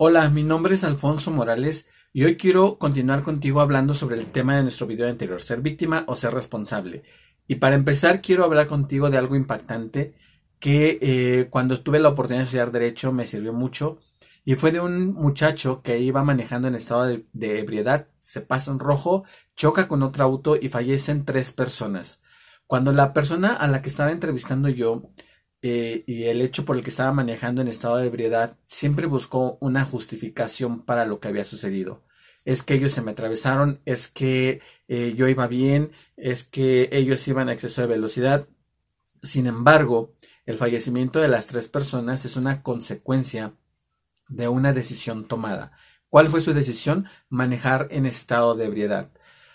Hola, mi nombre es Alfonso Morales y hoy quiero continuar contigo hablando sobre el tema de nuestro video anterior, ser víctima o ser responsable. Y para empezar quiero hablar contigo de algo impactante que cuando tuve la oportunidad de estudiar Derecho me sirvió mucho y fue de un muchacho que iba manejando en estado de ebriedad, se pasa en rojo, choca con otro auto y fallecen 3 personas. Cuando la persona a la que estaba entrevistando yo y el hecho por el que estaba manejando en estado de ebriedad siempre buscó una justificación para lo que había sucedido. Es que ellos se me atravesaron, es que yo iba bien, es que ellos iban a exceso de velocidad. Sin embargo, el fallecimiento de las 3 personas es una consecuencia de una decisión tomada. ¿Cuál fue su decisión? Manejar en estado de ebriedad.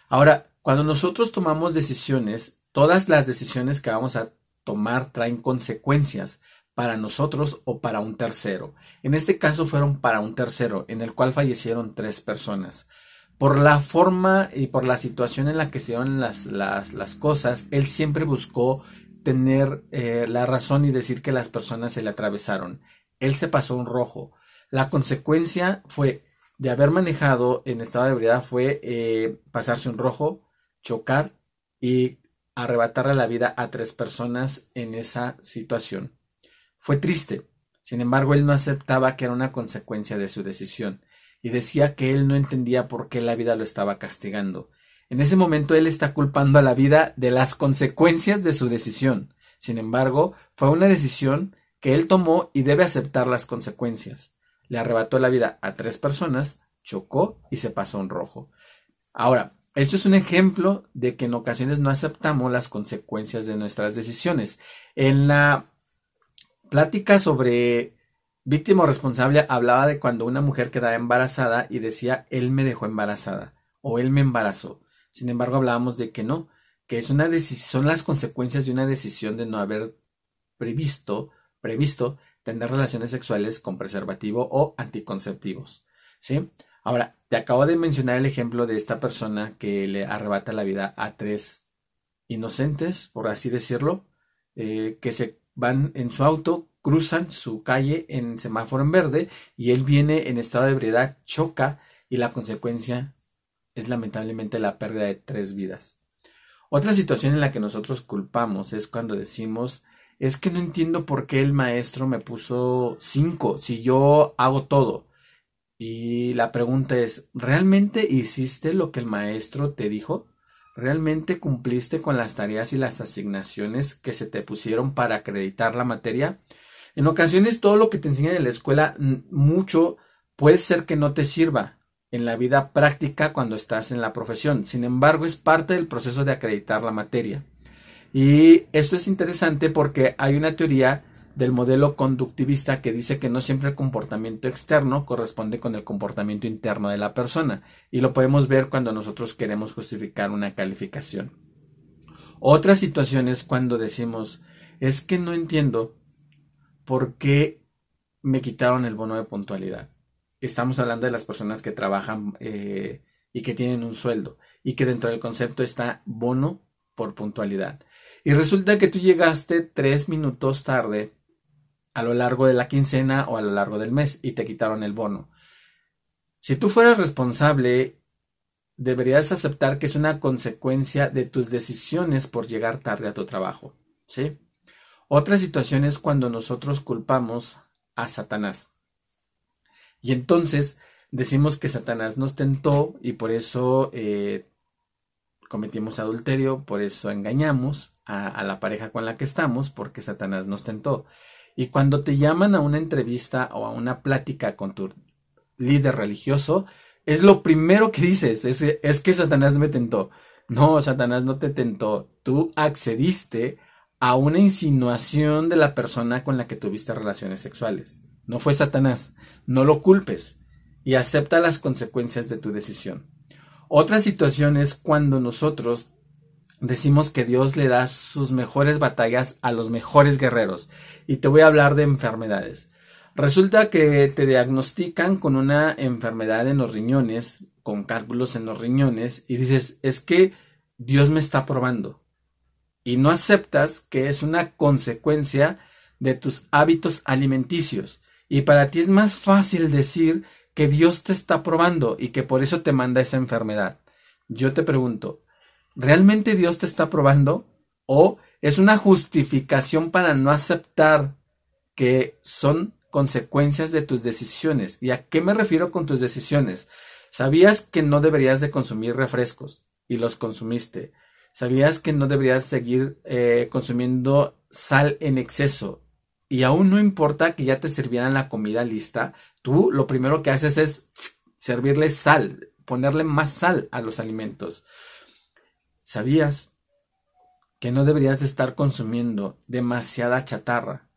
Ahora, cuando nosotros tomamos decisiones, todas las decisiones que vamos a tomar traen consecuencias para nosotros o para un tercero. En este caso fueron para un tercero, en el cual fallecieron 3 personas. Por la forma y por la situación en la que se dieron las cosas, él siempre buscó tener la razón y decir que las personas se le atravesaron. Él se pasó un rojo. La consecuencia fue de haber manejado en estado de ebriedad fue pasarse un rojo, chocar y arrebatarle la vida a 3 personas en esa situación. Fue triste, sin embargo él no aceptaba que era una consecuencia de su decisión y decía que él no entendía por qué la vida lo estaba castigando. En ese momento él está culpando a la vida de las consecuencias de su decisión. Sin embargo, fue una decisión que él tomó y debe aceptar las consecuencias. Le arrebató la vida a 3 personas, chocó y se pasó un rojo. Ahora, esto es un ejemplo de que en ocasiones no aceptamos las consecuencias de nuestras decisiones. En la plática sobre víctima o responsable hablaba de cuando una mujer quedaba embarazada y decía, él me dejó embarazada o él me embarazó. Sin embargo, hablábamos de que no, que es una son las consecuencias de una decisión de no haber previsto tener relaciones sexuales con preservativo o anticonceptivos, ¿sí? Ahora, te acabo de mencionar el ejemplo de esta persona que le arrebata la vida a 3 inocentes, por así decirlo, que se van en su auto, cruzan su calle en semáforo en verde y él viene en estado de ebriedad, choca y la consecuencia es lamentablemente la pérdida de 3 vidas. Otra situación en la que nosotros culpamos es cuando decimos, es que no entiendo por qué el maestro me puso 5 si yo hago todo. Y la pregunta es, ¿realmente hiciste lo que el maestro te dijo? ¿Realmente cumpliste con las tareas y las asignaciones que se te pusieron para acreditar la materia? En ocasiones todo lo que te enseñan en la escuela, mucho puede ser que no te sirva en la vida práctica cuando estás en la profesión. Sin embargo, es parte del proceso de acreditar la materia. Y esto es interesante porque hay una teoría del modelo conductivista que dice que no siempre el comportamiento externo corresponde con el comportamiento interno de la persona y lo podemos ver cuando nosotros queremos justificar una calificación. Otra situación es cuando decimos, es que no entiendo por qué me quitaron el bono de puntualidad. Estamos hablando de las personas que trabajan y que tienen un sueldo y que dentro del concepto está bono por puntualidad. Y resulta que tú llegaste 3 minutos tarde a lo largo de la quincena o a lo largo del mes y te quitaron el bono. Si tú fueras responsable, deberías aceptar que es una consecuencia de tus decisiones por llegar tarde a tu trabajo, ¿sí? Otra situación es cuando nosotros culpamos a Satanás. Y entonces decimos que Satanás nos tentó y por eso cometimos adulterio, por eso engañamos a la pareja con la que estamos, porque Satanás nos tentó. Y cuando te llaman a una entrevista o a una plática con tu líder religioso, es lo primero que dices, es que Satanás me tentó. No, Satanás no te tentó, tú accediste a una insinuación de la persona con la que tuviste relaciones sexuales. No fue Satanás, no lo culpes y acepta las consecuencias de tu decisión. Otra situación es cuando nosotros decimos que Dios le da sus mejores batallas a los mejores guerreros. Y te voy a hablar de enfermedades. Resulta que te diagnostican con una enfermedad en los riñones, con cálculos en los riñones, y dices, es que Dios me está probando. Y no aceptas que es una consecuencia de tus hábitos alimenticios. Y para ti es más fácil decir que Dios te está probando y que por eso te manda esa enfermedad. Yo te pregunto, ¿realmente Dios te está probando? ¿O es una justificación para no aceptar que son consecuencias de tus decisiones? ¿Y a qué me refiero con tus decisiones? ¿Sabías que no deberías de consumir refrescos y los consumiste? ¿Sabías que no deberías seguir consumiendo sal en exceso? Y aún no importa que ya te sirvieran la comida lista, tú lo primero que haces es servirle sal, ponerle más sal a los alimentos. ¿Sabías que no deberías de estar consumiendo demasiada chatarra?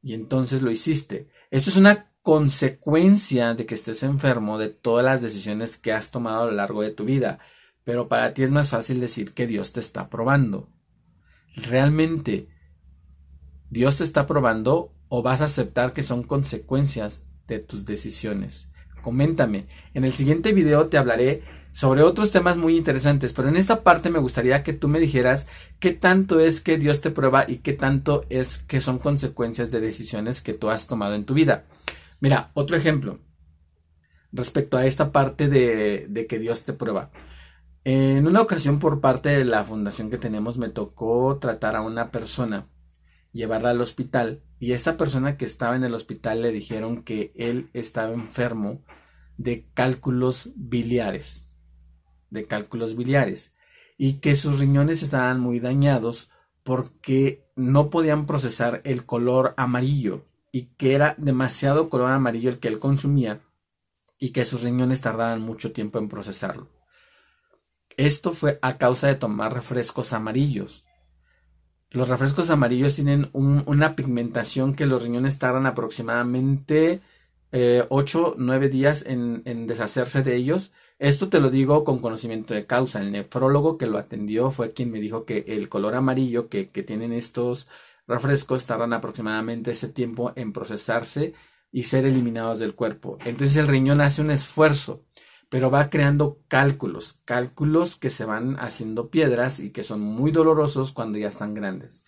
Y entonces lo hiciste. Esto es una consecuencia de que estés enfermo de todas las decisiones que has tomado a lo largo de tu vida. Pero para ti es más fácil decir que Dios te está probando. ¿Realmente Dios te está probando o vas a aceptar que son consecuencias de tus decisiones? Coméntame. En el siguiente video te hablaré sobre otros temas muy interesantes, pero en esta parte me gustaría que tú me dijeras qué tanto es que Dios te prueba y qué tanto es que son consecuencias de decisiones que tú has tomado en tu vida. Mira, otro ejemplo respecto a esta parte de que Dios te prueba. En una ocasión, por parte de la fundación que tenemos, me tocó tratar a una persona, llevarla al hospital, y esta persona que estaba en el hospital le dijeron que él estaba enfermo de cálculos biliares, y que sus riñones estaban muy dañados porque no podían procesar el color amarillo, y que era demasiado color amarillo el que él consumía, y que sus riñones tardaban mucho tiempo en procesarlo. Esto fue a causa de tomar refrescos amarillos. Los refrescos amarillos tienen una pigmentación que los riñones tardan aproximadamente 8, 9 días en deshacerse de ellos. Esto te lo digo con conocimiento de causa. El nefrólogo que lo atendió fue quien me dijo que el color amarillo que tienen estos refrescos tardan aproximadamente ese tiempo en procesarse y ser eliminados del cuerpo. Entonces el riñón hace un esfuerzo, pero va creando cálculos que se van haciendo piedras y que son muy dolorosos cuando ya están grandes.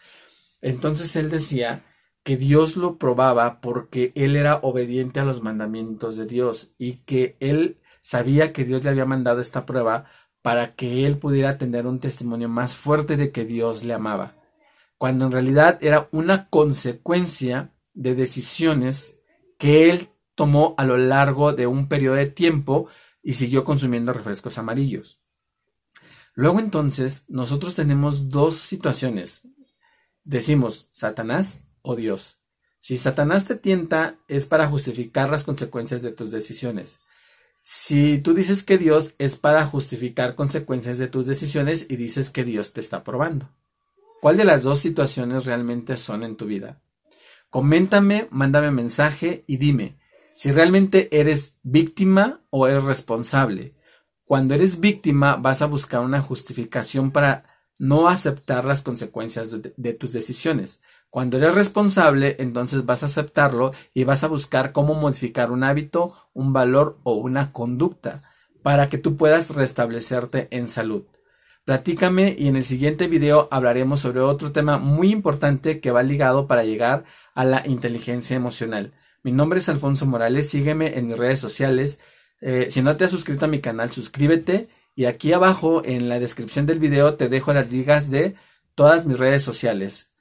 Entonces él decía que Dios lo probaba porque él era obediente a los mandamientos de Dios y que él sabía que Dios le había mandado esta prueba para que él pudiera tener un testimonio más fuerte de que Dios le amaba, cuando en realidad era una consecuencia de decisiones que él tomó a lo largo de un periodo de tiempo y siguió consumiendo refrescos amarillos. Luego entonces, nosotros tenemos dos situaciones. Decimos, ¿Satanás o Dios? Si Satanás te tienta, es para justificar las consecuencias de tus decisiones. Si tú dices que Dios, es para justificar consecuencias de tus decisiones y dices que Dios te está probando. ¿Cuál de las dos situaciones realmente son en tu vida? Coméntame, mándame mensaje y dime si realmente eres víctima o eres responsable. Cuando eres víctima vas a buscar una justificación para no aceptar las consecuencias de tus decisiones. Cuando eres responsable, entonces vas a aceptarlo y vas a buscar cómo modificar un hábito, un valor o una conducta para que tú puedas restablecerte en salud. Platícame y en el siguiente video hablaremos sobre otro tema muy importante que va ligado para llegar a la inteligencia emocional. Mi nombre es Alfonso Morales, sígueme en mis redes sociales. Si no te has suscrito a mi canal, suscríbete. Y aquí abajo en la descripción del video te dejo las ligas de todas mis redes sociales.